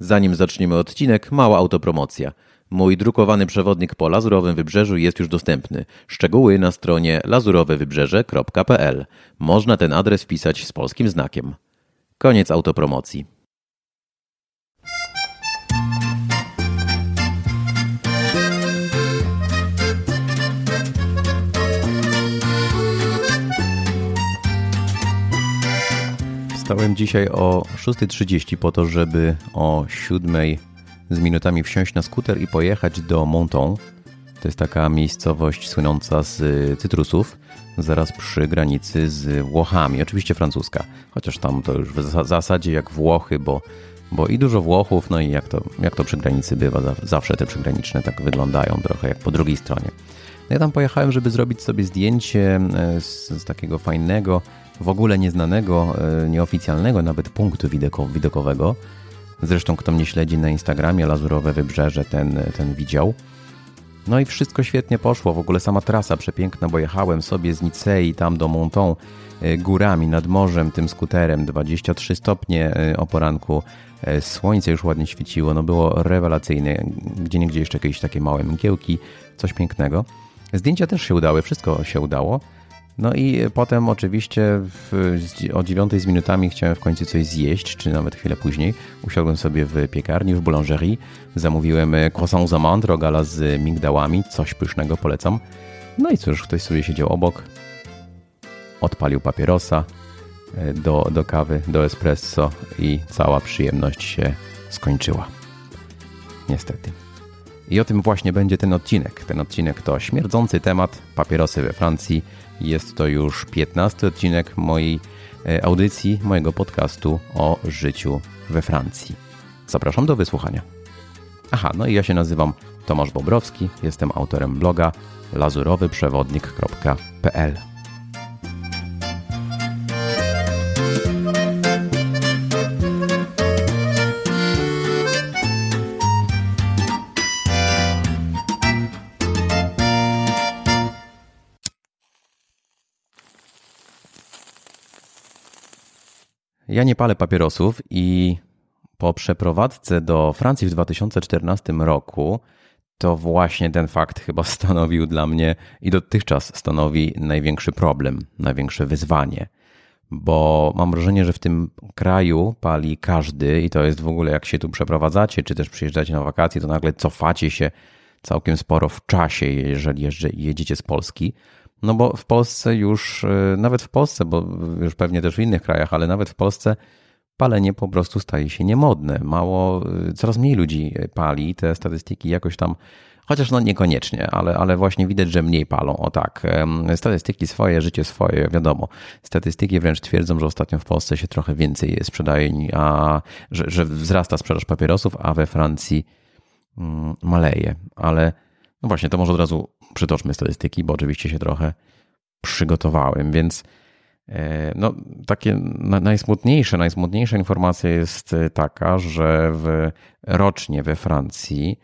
Zanim zaczniemy odcinek, mała autopromocja. Mój drukowany przewodnik po Lazurowym Wybrzeżu jest już dostępny. Szczegóły na stronie lazurowewybrzeze.pl. Można ten adres wpisać z polskim znakiem. Koniec autopromocji. Wstałem dzisiaj o 6:30 po to, żeby o 7:00 z minutami wsiąść na skuter i pojechać do Menton. To jest taka miejscowość słynąca z cytrusów, zaraz przy granicy z Włochami, oczywiście francuska, chociaż tam to już w zasadzie jak Włochy, bo i dużo Włochów, no i jak to przy granicy bywa, zawsze te przygraniczne tak wyglądają trochę jak po drugiej stronie. No ja tam pojechałem, żeby zrobić sobie zdjęcie z takiego fajnego, w ogóle nieznanego, nieoficjalnego nawet punktu widokowego. Zresztą kto mnie śledzi na Instagramie, Lazurowe Wybrzeże, ten widział. No i wszystko świetnie poszło, w ogóle sama trasa przepiękna, bo jechałem sobie z Nicei tam do Menton górami, nad morzem, tym skuterem, 23 stopnie o poranku, słońce już ładnie świeciło, no było rewelacyjne, gdzieniegdzie jeszcze jakieś takie małe mgiełki, coś pięknego. Zdjęcia też się udały, wszystko się udało. No i potem oczywiście o 9:00 z minutami chciałem w końcu coś zjeść, czy nawet chwilę później. Usiadłem sobie w piekarni, w boulangerii. Zamówiłem croissant aux amandes, rogala z migdałami, coś pysznego, polecam. No i cóż, ktoś sobie siedział obok, odpalił papierosa do kawy, do espresso i cała przyjemność się skończyła. Niestety. I o tym właśnie będzie ten odcinek. Ten odcinek to śmierdzący temat, papierosy we Francji. Jest to już 15 odcinek mojej audycji, mojego podcastu o życiu we Francji. Zapraszam do wysłuchania. Aha, no i ja się nazywam Tomasz Bobrowski, jestem autorem bloga lazurowyprzewodnik.pl. Ja nie palę papierosów i po przeprowadzce do Francji w 2014 roku to właśnie ten fakt chyba stanowił dla mnie i dotychczas stanowi największy problem, największe wyzwanie, bo mam wrażenie, że w tym kraju pali każdy i to jest w ogóle, jak się tu przeprowadzacie, czy też przyjeżdżacie na wakacje, to nagle cofacie się całkiem sporo w czasie, jeżeli jedziecie z Polski. No bo w Polsce już, nawet w Polsce, bo już pewnie też w innych krajach, ale nawet w Polsce palenie po prostu staje się niemodne. Coraz mniej ludzi pali, te statystyki jakoś tam, chociaż no niekoniecznie, ale właśnie widać, że mniej palą. O tak, statystyki swoje, życie swoje, wiadomo. Statystyki wręcz twierdzą, że ostatnio w Polsce się trochę więcej sprzedaje, że wzrasta sprzedaż papierosów, a we Francji maleje, ale... No właśnie, to może od razu przytoczmy statystyki, bo oczywiście się trochę przygotowałem, więc no, takie najsmutniejsza informacja jest taka, że rocznie we Francji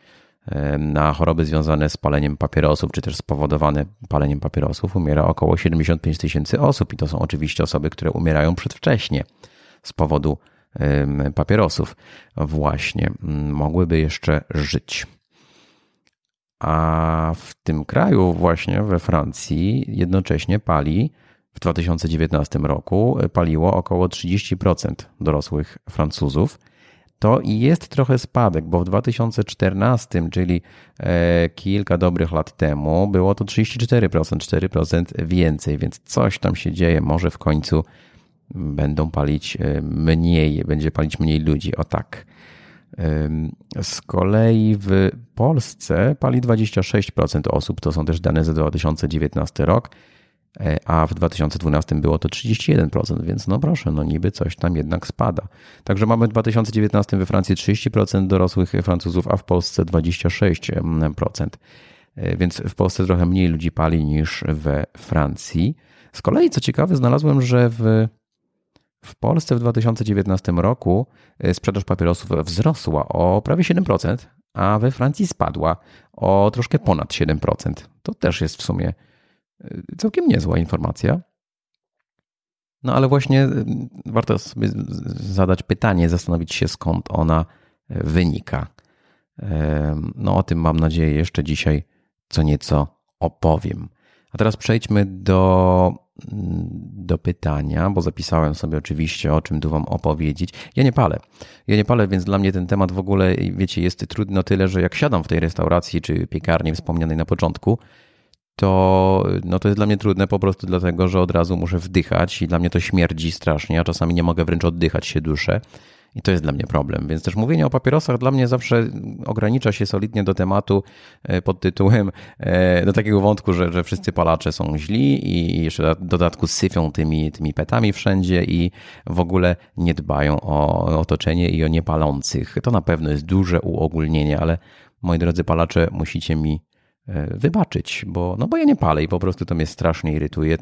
na choroby związane z paleniem papierosów, czy też spowodowane paleniem papierosów umiera około 75,000 osób i to są oczywiście osoby, które umierają przedwcześnie z powodu papierosów. Właśnie, mogłyby jeszcze żyć. A w tym kraju właśnie, we Francji, jednocześnie w 2019 roku paliło około 30% dorosłych Francuzów. To jest trochę spadek, bo w 2014, czyli kilka dobrych lat temu, było to 34%, 4% więcej, więc coś tam się dzieje, może w końcu będzie palić mniej ludzi, o tak. Z kolei w Polsce pali 26% osób, to są też dane za 2019 rok, a w 2012 było to 31%, więc no proszę, no niby coś tam jednak spada. Także mamy w 2019 we Francji 30% dorosłych Francuzów, a w Polsce 26%. Więc w Polsce trochę mniej ludzi pali niż we Francji. Z kolei, co ciekawe, znalazłem, że w Polsce w 2019 roku sprzedaż papierosów wzrosła o prawie 7%, a we Francji spadła o troszkę ponad 7%. To też jest w sumie całkiem niezła informacja. No ale właśnie warto sobie zadać pytanie, zastanowić się, skąd ona wynika. No o tym mam nadzieję jeszcze dzisiaj co nieco opowiem. A teraz przejdźmy do pytania, bo zapisałem sobie oczywiście, o czym tu wam opowiedzieć. Ja nie palę, więc dla mnie ten temat w ogóle, wiecie, jest trudny o tyle, że jak siadam w tej restauracji czy piekarni wspomnianej na początku, to, no to jest dla mnie trudne po prostu dlatego, że od razu muszę wdychać i dla mnie to śmierdzi strasznie, a czasami nie mogę wręcz oddychać, się duszę i to jest dla mnie problem, więc też mówienie o papierosach dla mnie zawsze ogranicza się solidnie do tematu pod tytułem, do takiego wątku, że wszyscy palacze są źli i jeszcze w dodatku syfią tymi petami wszędzie i w ogóle nie dbają o otoczenie i o niepalących. To na pewno jest duże uogólnienie, ale moi drodzy palacze, musicie mi wybaczyć, bo ja nie palę i po prostu to mnie strasznie irytuje,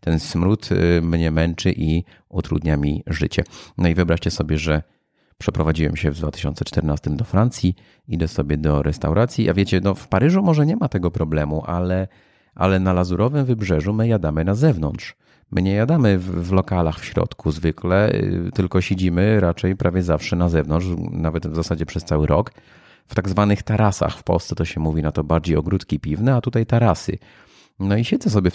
ten smród mnie męczy i utrudnia mi życie. No i wyobraźcie sobie, że przeprowadziłem się w 2014 do Francji, idę sobie do restauracji, a wiecie, no w Paryżu może nie ma tego problemu, ale na Lazurowym Wybrzeżu my jadamy na zewnątrz. My nie jadamy w lokalach w środku zwykle, tylko siedzimy raczej prawie zawsze na zewnątrz, nawet w zasadzie przez cały rok. W tak zwanych tarasach. W Polsce to się mówi na to bardziej ogródki piwne, a tutaj tarasy. No i siedzę sobie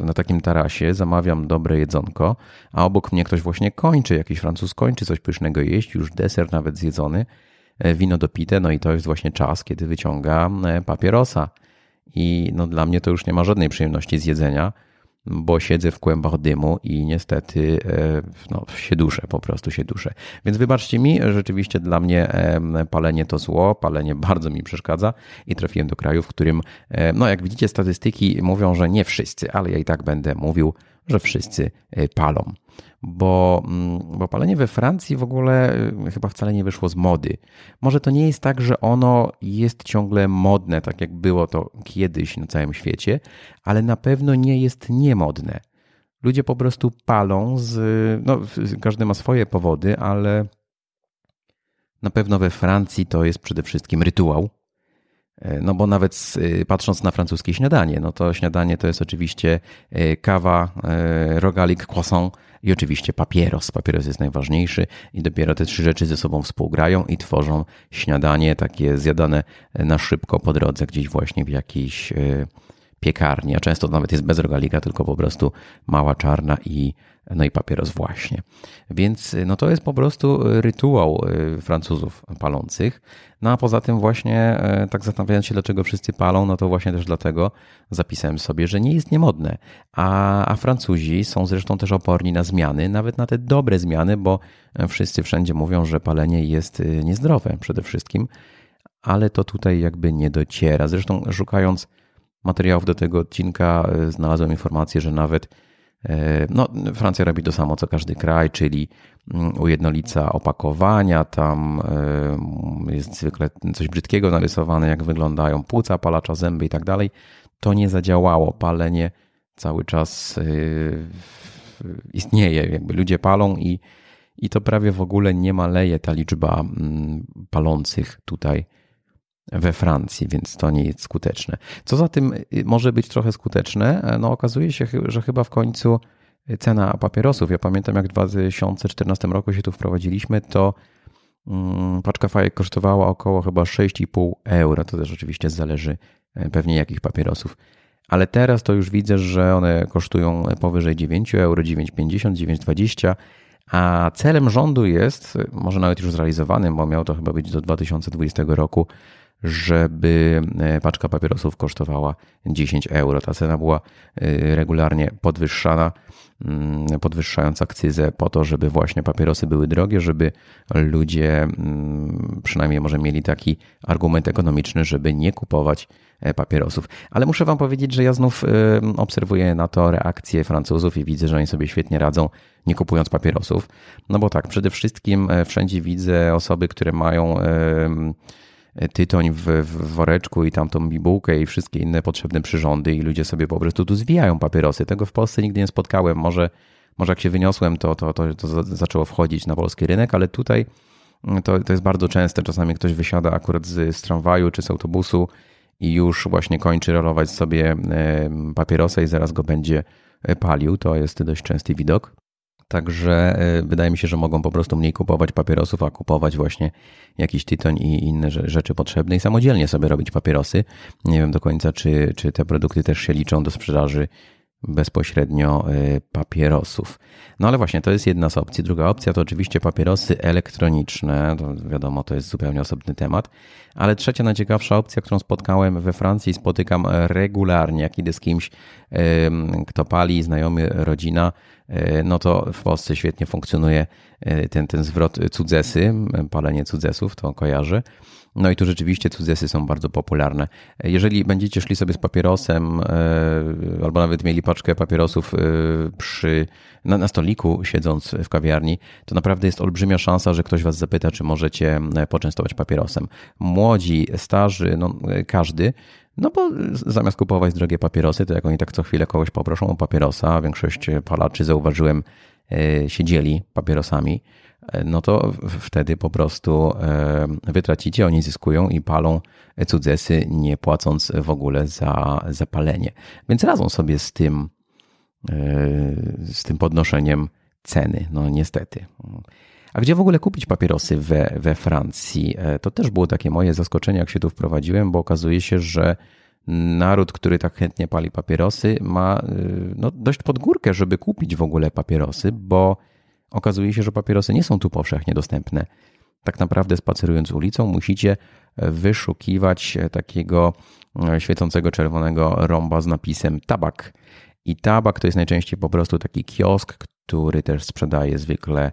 na takim tarasie, zamawiam dobre jedzonko, a obok mnie ktoś właśnie kończy, jakiś Francuz kończy coś pysznego jeść, już deser nawet zjedzony, wino dopite, no i to jest właśnie czas, kiedy wyciąga papierosa. I no dla mnie to już nie ma żadnej przyjemności z jedzenia, bo siedzę w kłębach dymu i niestety się duszę. Więc wybaczcie mi, rzeczywiście dla mnie palenie to zło, palenie bardzo mi przeszkadza i trafiłem do kraju, w którym, no jak widzicie, statystyki mówią, że nie wszyscy, ale ja i tak będę mówił, że wszyscy palą. Bo palenie we Francji w ogóle chyba wcale nie wyszło z mody. Może to nie jest tak, że ono jest ciągle modne, tak jak było to kiedyś na całym świecie, ale na pewno nie jest niemodne. Ludzie po prostu palą, każdy ma swoje powody, ale na pewno we Francji to jest przede wszystkim rytuał. No bo nawet patrząc na francuskie śniadanie, no to śniadanie to jest oczywiście kawa, rogalik, croissant i oczywiście papieros. Papieros jest najważniejszy i dopiero te trzy rzeczy ze sobą współgrają i tworzą śniadanie takie zjadane na szybko po drodze gdzieś właśnie w jakiejś piekarni, a często nawet jest bez rogalika, tylko po prostu mała czarna i papieros właśnie. Więc no to jest po prostu rytuał Francuzów palących. No a poza tym właśnie, tak zastanawiając się, dlaczego wszyscy palą, no to właśnie też dlatego zapisałem sobie, że nie jest niemodne. A Francuzi są zresztą też oporni na zmiany, nawet na te dobre zmiany, bo wszyscy wszędzie mówią, że palenie jest niezdrowe przede wszystkim, ale to tutaj jakby nie dociera. Zresztą szukając materiałów do tego odcinka znalazłem informację, że nawet Francja robi to samo co każdy kraj, czyli ujednolica opakowania, tam jest zwykle coś brzydkiego narysowane, jak wyglądają płuca palacza, zęby i tak dalej. To nie zadziałało. Palenie cały czas istnieje, jakby ludzie palą i to prawie w ogóle nie maleje ta liczba palących tutaj we Francji, więc to nie jest skuteczne. Co za tym może być trochę skuteczne? No okazuje się, że chyba w końcu cena papierosów, ja pamiętam jak w 2014 roku się tu wprowadziliśmy, to paczka fajek kosztowała około chyba 6,5 euro, to też oczywiście zależy pewnie jakich papierosów. Ale teraz to już widzę, że one kosztują powyżej 9 euro, 9,50, 9,20 . A celem rządu jest, może nawet już zrealizowanym, bo miało to chyba być do 2020 roku, żeby paczka papierosów kosztowała 10 euro. Ta cena była regularnie podwyższana, podwyższając akcyzę po to, żeby właśnie papierosy były drogie, żeby ludzie przynajmniej może mieli taki argument ekonomiczny, żeby nie kupować papierosów. Ale muszę wam powiedzieć, że ja znów obserwuję na to reakcję Francuzów i widzę, że oni sobie świetnie radzą, nie kupując papierosów. No bo tak, przede wszystkim wszędzie widzę osoby, które mają tytoń w woreczku i tamtą bibułkę i wszystkie inne potrzebne przyrządy i ludzie sobie po prostu tu zwijają papierosy. Tego w Polsce nigdy nie spotkałem. Może jak się wyniosłem, to zaczęło wchodzić na polski rynek, ale tutaj to jest bardzo częste. Czasami ktoś wysiada akurat z tramwaju czy z autobusu i już właśnie kończy rolować sobie papierosa i zaraz go będzie palił. To jest dość częsty widok. Także wydaje mi się, że mogą po prostu mniej kupować papierosów, a kupować właśnie jakiś tytoń i inne rzeczy potrzebne i samodzielnie sobie robić papierosy. Nie wiem do końca, czy te produkty też się liczą do sprzedaży bezpośrednio papierosów. No ale właśnie, to jest jedna z opcji. Druga opcja to oczywiście papierosy elektroniczne. To wiadomo, to jest zupełnie osobny temat. Ale trzecia, najciekawsza opcja, którą spotkałem we Francji i spotykam regularnie, jak idę z kimś, kto pali, znajomy, rodzina, no to w Polsce świetnie funkcjonuje ten zwrot cudzesy, palenie cudzesów, to kojarzę. No i tu rzeczywiście cudzesy są bardzo popularne. Jeżeli będziecie szli sobie z papierosem albo nawet mieli paczkę papierosów na stoliku siedząc w kawiarni, to naprawdę jest olbrzymia szansa, że ktoś was zapyta, czy możecie poczęstować papierosem. Młodzi, starzy, no każdy. No bo zamiast kupować drogie papierosy, to jak oni tak co chwilę kogoś poproszą o papierosa, większość palaczy, zauważyłem, się dzieli papierosami, no to wtedy po prostu wytracicie, oni zyskują i palą cudzesy, nie płacąc w ogóle za palenie. Więc radzą sobie z tym podnoszeniem ceny, no niestety. A gdzie w ogóle kupić papierosy we Francji? To też było takie moje zaskoczenie, jak się tu wprowadziłem, bo okazuje się, że naród, który tak chętnie pali papierosy, ma no, dość pod górkę, żeby kupić w ogóle papierosy, bo okazuje się, że papierosy nie są tu powszechnie dostępne. Tak naprawdę spacerując ulicą musicie wyszukiwać takiego świecącego czerwonego rąba z napisem tabak. I tabak to jest najczęściej po prostu taki kiosk, który też sprzedaje zwykle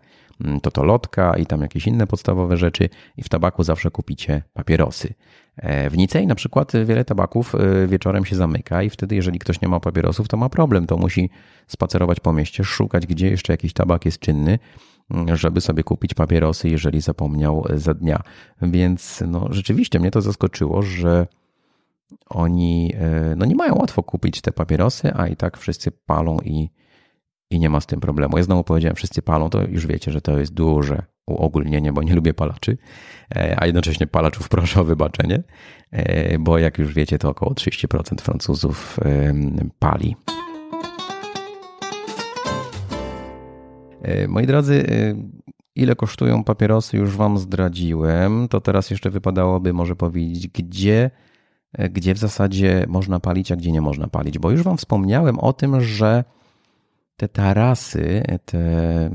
totolotka i tam jakieś inne podstawowe rzeczy i w tabaku zawsze kupicie papierosy. W Nicei na przykład wiele tabaków wieczorem się zamyka i wtedy jeżeli ktoś nie ma papierosów, to ma problem, to musi spacerować po mieście, szukać gdzie jeszcze jakiś tabak jest czynny, żeby sobie kupić papierosy, jeżeli zapomniał za dnia. Więc no, rzeczywiście mnie to zaskoczyło, że oni no, nie mają łatwo kupić te papierosy, a i tak wszyscy palą i nie ma z tym problemu. Ja znowu powiedziałem, wszyscy palą, to już wiecie, że to jest duże uogólnienie, bo nie lubię palaczy, a jednocześnie palaczów proszę o wybaczenie, bo jak już wiecie, to około 30% Francuzów pali. Moi drodzy, ile kosztują papierosy, już wam zdradziłem, to teraz jeszcze wypadałoby może powiedzieć, gdzie w zasadzie można palić, a gdzie nie można palić, bo już wam wspomniałem o tym, że te tarasy, te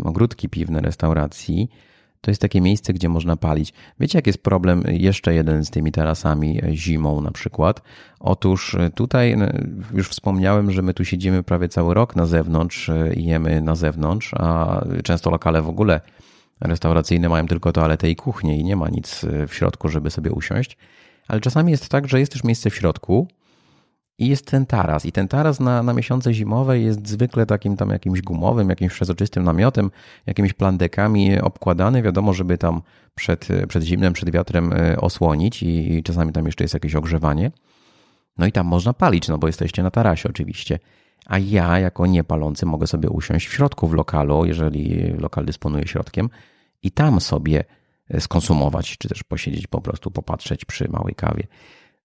ogródki piwne restauracji, to jest takie miejsce, gdzie można palić. Wiecie, jak jest problem jeszcze jeden z tymi tarasami zimą na przykład? Otóż tutaj już wspomniałem, że my tu siedzimy prawie cały rok na zewnątrz i jemy na zewnątrz, a często lokale w ogóle restauracyjne mają tylko toaletę i kuchnię i nie ma nic w środku, żeby sobie usiąść. Ale czasami jest tak, że jest też miejsce w środku, i jest ten taras. I ten taras na miesiące zimowe jest zwykle takim tam jakimś gumowym, jakimś przezroczystym namiotem, jakimiś plandekami obkładany. Wiadomo, żeby tam przed zimnem, przed wiatrem osłonić i czasami tam jeszcze jest jakieś ogrzewanie. No i tam można palić, no bo jesteście na tarasie oczywiście. A ja jako niepalący mogę sobie usiąść w środku w lokalu, jeżeli lokal dysponuje środkiem i tam sobie skonsumować, czy też posiedzieć po prostu, popatrzeć przy małej kawie.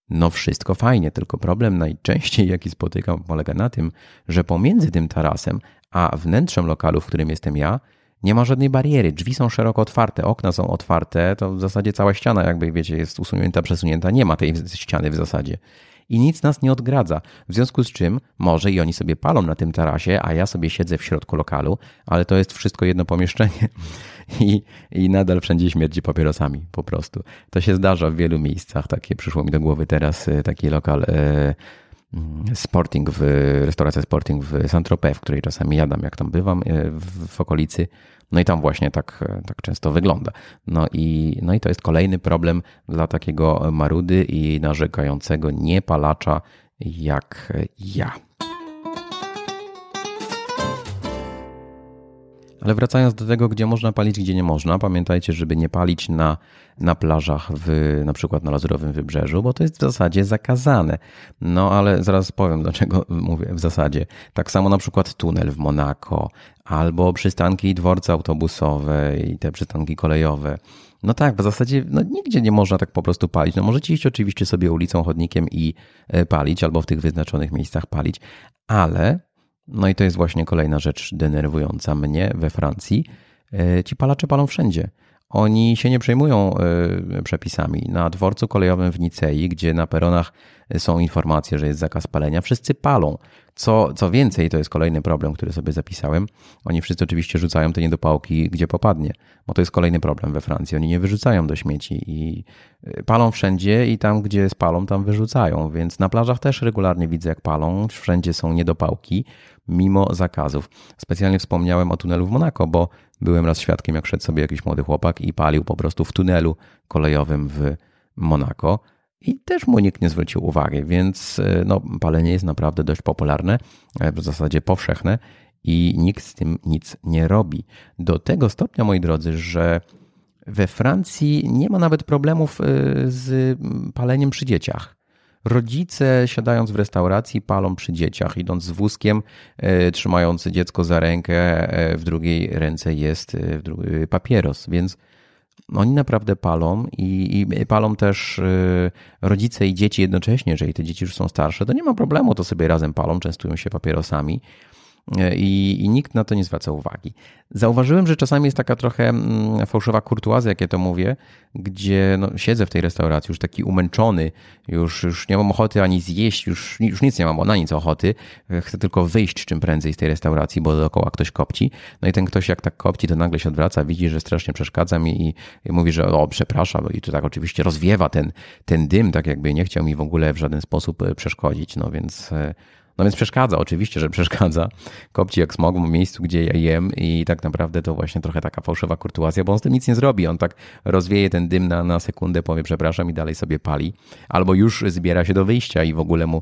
No wszystko fajnie, tylko problem najczęściej jaki spotykam polega na tym, że pomiędzy tym tarasem a wnętrzem lokalu, w którym jestem ja, nie ma żadnej bariery. Drzwi są szeroko otwarte, okna są otwarte, to w zasadzie cała ściana jakby wiecie jest usunięta, przesunięta, nie ma tej ściany w zasadzie. I nic nas nie odgradza, w związku z czym może i oni sobie palą na tym tarasie, a ja sobie siedzę w środku lokalu, ale to jest wszystko jedno pomieszczenie i nadal wszędzie śmierdzi papierosami po prostu. To się zdarza w wielu miejscach, takie przyszło mi do głowy teraz taki lokal restauracja sporting w Saint-Tropez, w której czasami jadam, jak tam bywam w okolicy. No i tam właśnie tak często wygląda. No i to jest kolejny problem dla takiego marudy i narzekającego niepalacza jak ja. Ale wracając do tego, gdzie można palić, gdzie nie można, pamiętajcie, żeby nie palić na plażach, na przykład na Lazurowym Wybrzeżu, bo to jest w zasadzie zakazane. No ale zaraz powiem, dlaczego mówię w zasadzie. Tak samo na przykład tunel w Monako, albo przystanki i dworce autobusowe i te przystanki kolejowe. No tak, w zasadzie no, nigdzie nie można tak po prostu palić. No możecie iść oczywiście sobie ulicą, chodnikiem i palić, albo w tych wyznaczonych miejscach palić, ale No i to jest właśnie kolejna rzecz denerwująca mnie we Francji. Ci palacze palą wszędzie. Oni się nie przejmują przepisami. Na dworcu kolejowym w Nicei, gdzie na peronach są informacje, że jest zakaz palenia, wszyscy palą. Co więcej, to jest kolejny problem, który sobie zapisałem, oni wszyscy oczywiście rzucają te niedopałki gdzie popadnie, bo to jest kolejny problem we Francji. Oni nie wyrzucają do śmieci i palą wszędzie i tam, gdzie spalą, tam wyrzucają. Więc na plażach też regularnie widzę, jak palą. Wszędzie są niedopałki, mimo zakazów. Specjalnie wspomniałem o tunelu w Monako, bo byłem raz świadkiem, jak szedł sobie jakiś młody chłopak i palił po prostu w tunelu kolejowym w Monako. I też mu nikt nie zwrócił uwagi, więc no, palenie jest naprawdę dość popularne, w zasadzie powszechne i nikt z tym nic nie robi. Do tego stopnia, moi drodzy, że we Francji nie ma nawet problemów z paleniem przy dzieciach. Rodzice siadając w restauracji palą przy dzieciach, idąc z wózkiem, trzymający dziecko za rękę, w drugiej ręce jest papieros, więc oni naprawdę palą i palą też rodzice i dzieci jednocześnie. Jeżeli te dzieci już są starsze, to nie ma problemu, to sobie razem palą, częstują się papierosami i nikt na to nie zwraca uwagi. Zauważyłem, że czasami jest taka trochę fałszywa kurtuazja, jak ja to mówię, gdzie no, siedzę w tej restauracji już taki umęczony, już nie mam ochoty ani zjeść, już nic nie mam na nic ochoty, chcę tylko wyjść czym prędzej z tej restauracji, bo dookoła ktoś kopci. No i ten ktoś jak tak kopci, to nagle się odwraca, widzi, że strasznie przeszkadza mi i mówi, że o, przepraszam, i to tak oczywiście rozwiewa ten dym, tak jakby nie chciał mi w ogóle w żaden sposób przeszkodzić, no więc przeszkadza, oczywiście, że przeszkadza. Kopci jak smog w miejscu, gdzie ja jem i tak naprawdę to właśnie trochę taka fałszywa kurtuazja, bo on z tym nic nie zrobi. On tak rozwieje ten dym na sekundę, powie przepraszam i dalej sobie pali. Albo już zbiera się do wyjścia i w ogóle mu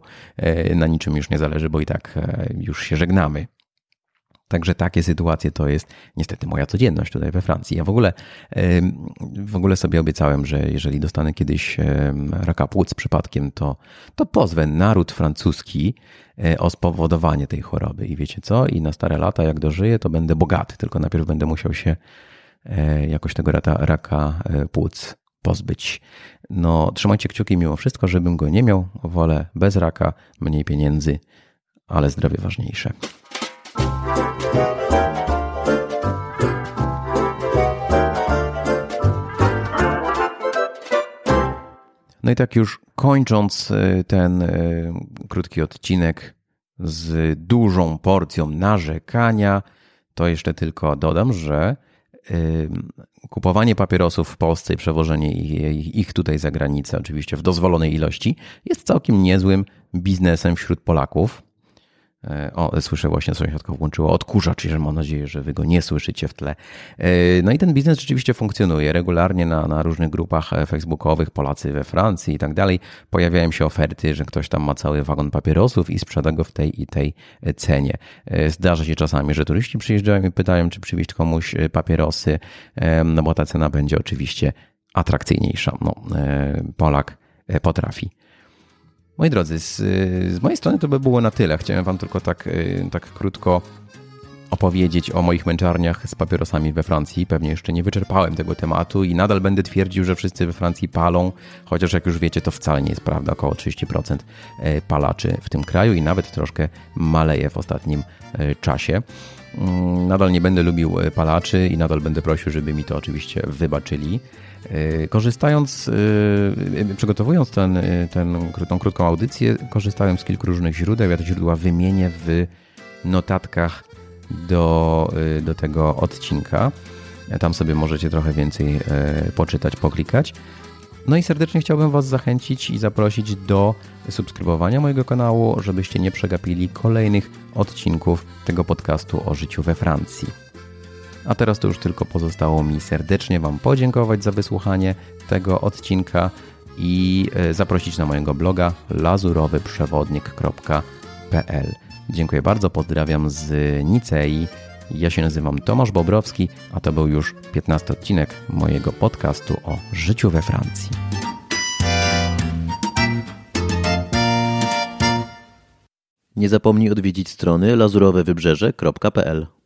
na niczym już nie zależy, bo i tak już się żegnamy. Także takie sytuacje to jest niestety moja codzienność tutaj we Francji. Ja w ogóle sobie obiecałem, że jeżeli dostanę kiedyś raka płuc przypadkiem, to pozwę naród francuski o spowodowanie tej choroby. I wiecie co? I na stare lata, jak dożyję, to będę bogaty. Tylko najpierw będę musiał się jakoś tego raka płuc pozbyć. No, trzymajcie kciuki mimo wszystko, żebym go nie miał. Wolę bez raka, mniej pieniędzy, ale zdrowie ważniejsze. No i tak już kończąc ten krótki odcinek z dużą porcją narzekania, to jeszcze tylko dodam, że kupowanie papierosów w Polsce i przewożenie ich tutaj za granicę, oczywiście w dozwolonej ilości, jest całkiem niezłym biznesem wśród Polaków. O, słyszę właśnie, sąsiadka włączyła odkurzacz, że mam nadzieję, że wy go nie słyszycie w tle. No i ten biznes rzeczywiście funkcjonuje. Regularnie na różnych grupach facebookowych Polacy we Francji i tak dalej pojawiają się oferty, że ktoś tam ma cały wagon papierosów i sprzeda go w tej i tej cenie. Zdarza się czasami, że turyści przyjeżdżają i pytają, czy przywieźć komuś papierosy, no bo ta cena będzie oczywiście atrakcyjniejsza. No, Polak potrafi. Moi drodzy, z mojej strony to by było na tyle. Chciałem wam tylko tak krótko opowiedzieć o moich męczarniach z papierosami we Francji. Pewnie jeszcze nie wyczerpałem tego tematu i nadal będę twierdził, że wszyscy we Francji palą, chociaż jak już wiecie, to wcale nie jest prawda. Około 30% palaczy w tym kraju i nawet troszkę maleje w ostatnim czasie. Nadal nie będę lubił palaczy i nadal będę prosił, żeby mi to oczywiście wybaczyli. Przygotowując tą krótką audycję, korzystałem z kilku różnych źródeł. Ja te źródła wymienię w notatkach do tego odcinka. Tam sobie możecie trochę więcej poczytać, poklikać. No i serdecznie chciałbym was zachęcić i zaprosić do subskrybowania mojego kanału, żebyście nie przegapili kolejnych odcinków tego podcastu o życiu we Francji. A teraz to już tylko pozostało mi serdecznie wam podziękować za wysłuchanie tego odcinka i zaprosić na mojego bloga lazurowyprzewodnik.pl. Dziękuję bardzo, pozdrawiam z Nicei. Ja się nazywam Tomasz Bobrowski, a to był już 15 odcinek mojego podcastu o życiu we Francji. Nie zapomnij odwiedzić strony lazurowewybrzeże.pl.